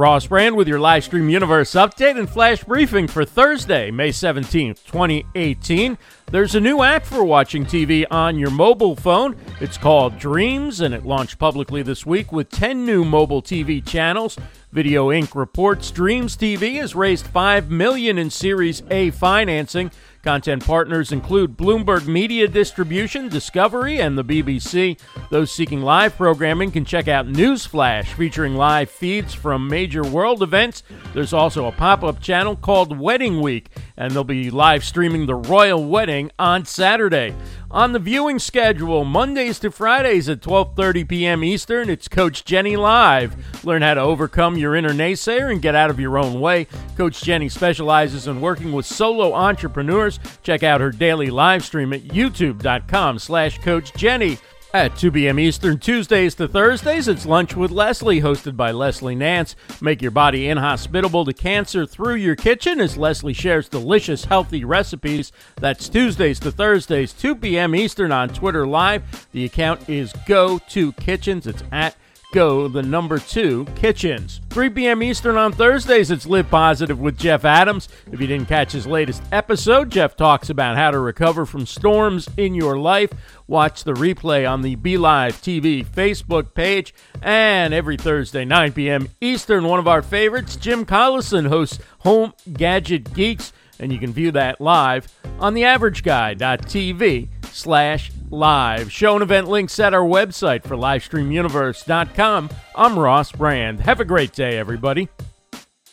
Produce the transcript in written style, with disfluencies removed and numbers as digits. Ross Brand with your Live Stream Universe update and flash briefing for Thursday, May 17th, 2018. There's a new app for watching TV on your mobile phone. It's called Dreams, and it launched publicly this week with 10 new mobile TV channels. Video Inc. reports Dreams TV has raised $5 million in Series A financing. Content partners include Bloomberg Media Distribution, Discovery, and the BBC. Those seeking live programming can check out Newsflash, featuring live feeds from major world events. There's also a pop-up channel called Wedding Week, and they'll be live streaming The Royal Wedding on Saturday. On the viewing schedule, Mondays to Fridays at 12:30 p.m. Eastern, it's Coach Jenny Live. Learn how to overcome your inner naysayer and get out of your own way. Coach Jenny specializes in working with solo entrepreneurs. Check out her daily live stream at youtube.com/Coach Jenny. At 2 p.m. Eastern, Tuesdays to Thursdays, it's Lunch with Leslie, hosted by Leslie Nance. Make your body inhospitable to cancer through your kitchen as Leslie shares delicious, healthy recipes. That's Tuesdays to Thursdays, 2 p.m. Eastern on Twitter Live. The account is GoToKitchens. It's at GoToKitchens. 3 p.m. Eastern on Thursdays, it's Live Positive with Jeff Adams. If you didn't catch his latest episode, Jeff talks about how to recover from storms in your life. Watch the replay on the BeLive TV Facebook page. And every Thursday, 9 p.m. Eastern, one of our favorites, Jim Collison, hosts Home Gadget Geeks. And you can view that live on theAverageguy.tv/live. Show and event links at our website for livestreamuniverse.com. I'm Ross Brand. Have a great day, everybody.